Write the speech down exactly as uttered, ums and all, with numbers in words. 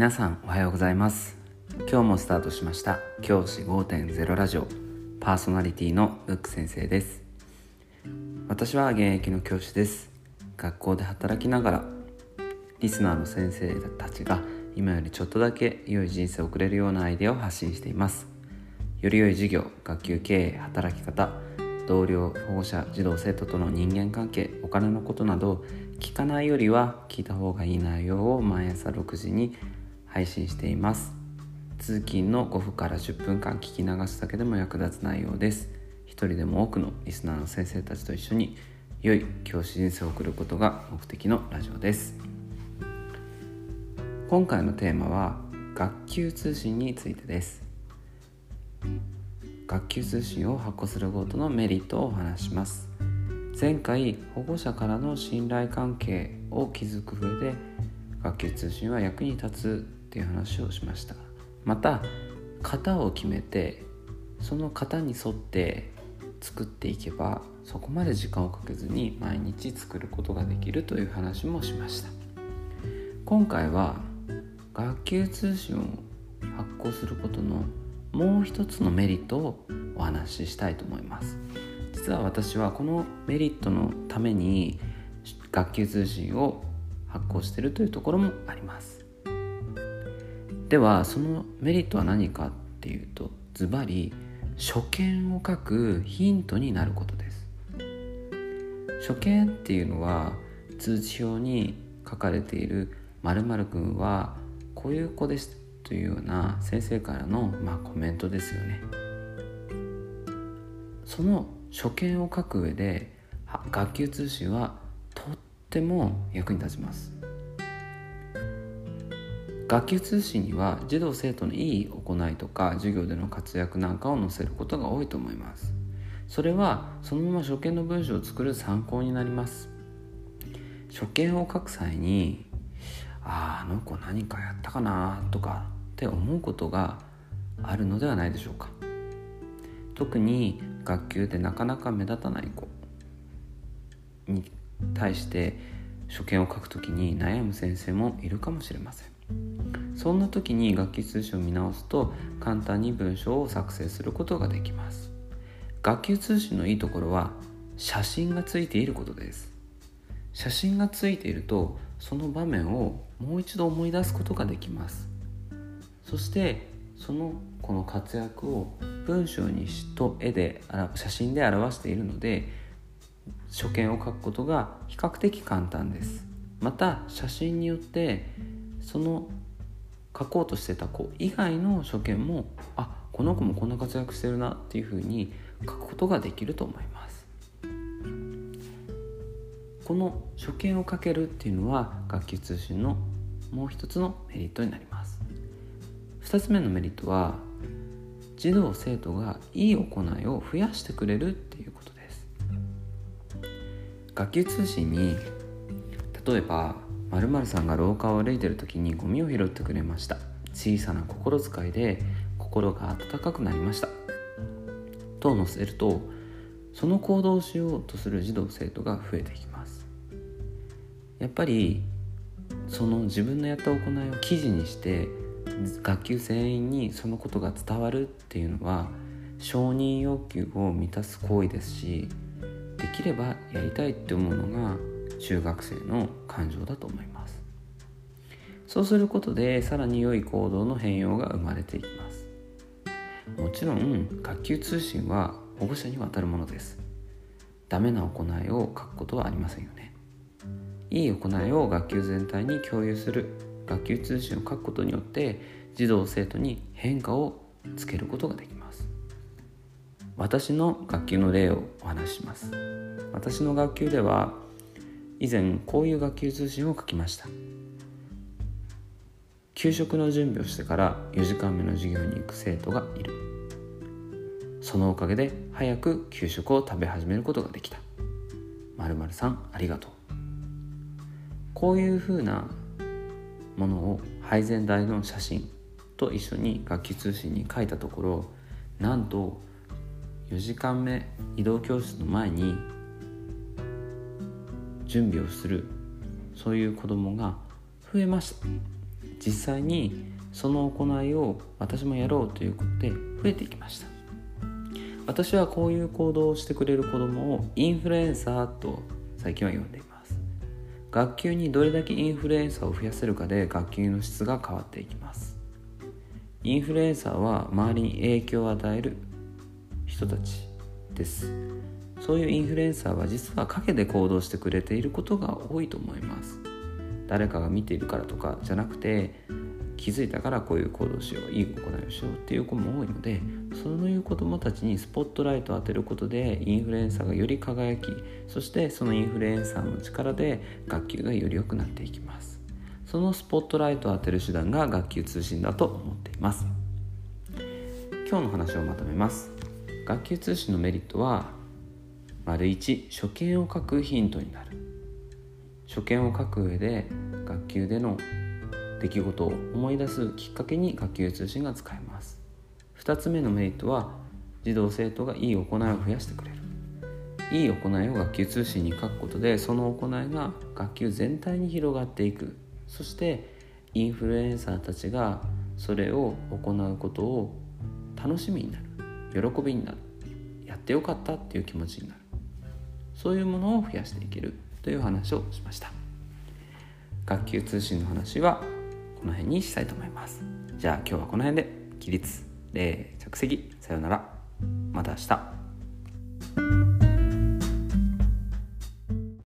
皆さんおはようございます。今日もスタートしました教師 ごてんゼロ ラジオ、パーソナリティのうっく先生です。私は現役の教師です。学校で働きながらリスナーの先生たちが今よりちょっとだけ良い人生を送れるようなアイデアを発信しています。より良い授業、学級経営、働き方、同僚、保護者、児童生徒との人間関係、お金のことなど、聞かないよりは聞いた方がいい内容を毎朝ろくじに配信しています。通勤のごふんからじゅっぷんかん聞き流すだけでも役立つ内容です。一人でも多くのリスナーの先生たちと一緒に良い教師人生を送ることが目的のラジオです。今回のテーマは学級通信についてです。学級通信を発行することのメリットをお話します。前回保護者からの信頼関係を築く上で学級通信は役に立つっていう話をしました。また型を決めてその型に沿って作っていけばそこまで時間をかけずに毎日作ることができるという話もしました。今回は学級通信を発行することのもう一つのメリットをお話ししたいと思います。実は私はこのメリットのために学級通信を発行しているというところもあります。ではそのメリットは何かっていうと、ズバリ所見を書くヒントになることです。所見っていうのは通知表に書かれている〇〇くんはこういう子ですというような先生からのまあコメントですよね。その所見を書く上で学級通信はとっても役に立ちます。学級通信には児童生徒のいい行いとか授業での活躍なんかを載せることが多いと思います。それはそのまま所見の文章を作る参考になります。所見を書く際にあの子何かやったかなとかって思うことがあるのではないでしょうか。特に学級でなかなか目立たない子に対して所見を書くときに悩む先生もいるかもしれません。そんなときに学級通信を見直すと簡単に文章を作成することができます。学級通信のいいところは写真がついていることです。写真がついているとその場面をもう一度思い出すことができます。そしてその子の活躍を文章にしと絵で写真で表しているので所見を書くことが比較的簡単です。また写真によってその書こうとしてた子以外の所見もあ、この子もこんな活躍してるなっていうふうに書くことができると思います。この所見を書けるっていうのは学級通信のもう一つのメリットになります。ふたつめのメリットは児童生徒がいい行いを増やしてくれるっていうことです。学級通信に例えば〇〇さんが廊下を歩いている時にゴミを拾ってくれました、小さな心遣いで心が温かくなりましたと載せるとその行動をしようとする児童生徒が増えてきます。やっぱりその自分のやった行いを記事にして学級全員にそのことが伝わるっていうのは承認要求を満たす行為ですし、できればやりたいって思うのが中学生の感情だと思います。そうすることでさらに良い行動の変容が生まれていきます。もちろん学級通信は保護者に渡るものです。ダメな行いを書くことはありませんよね。いい行いを学級全体に共有する学級通信を書くことによって児童生徒に変化をつけることができます。私の学級の例をお話しします。私の学級では以前こういう学級通信を書きました。給食の準備をしてからよじかんめの授業に行く生徒がいる。そのおかげで早く給食を食べ始めることができた。〇〇さんありがとう。こういうふうなものを配膳台の写真と一緒に学級通信に書いたところ、なんとよじかんめ移動教室の前に準備をするそういう子どもが増えました。実際にその行いを私もやろうということで増えてきました。私はこういう行動をしてくれる子どもをインフルエンサーと最近は呼んでいます。学級にどれだけインフルエンサーを増やせるかで学級の質が変わっていきます。インフルエンサーは周りに影響を与える人たちです。そういうインフルエンサーは実は陰で行動してくれていることが多いと思います。誰かが見ているからとかじゃなくて、気づいたからこういう行動しよう、いい行いをしようっていう子も多いので、そういう子どもたちにスポットライトを当てることでインフルエンサーがより輝き、そしてそのインフルエンサーの力で学級がより良くなっていきます。そのスポットライトを当てる手段が学級通信だと思っています。今日の話をまとめます。学級通信のメリットは いち. 書見を書くヒントになる。書見を書く上で学級での出来事を思い出すきっかけに学級通信が使えます。ふたつめのメリットは児童生徒がいい行いを増やしてくれる。いい行いを学級通信に書くことで、その行いが学級全体に広がっていく。そしてインフルエンサーたちがそれを行うことを楽しみになる、喜びになる、やってよかったっていう気持ちになる。そういうものを増やしていけるという話をしました。学級通信の話はこの辺にしたいと思います。じゃあ今日はこの辺で。起立、礼、着席、さようなら。また明日。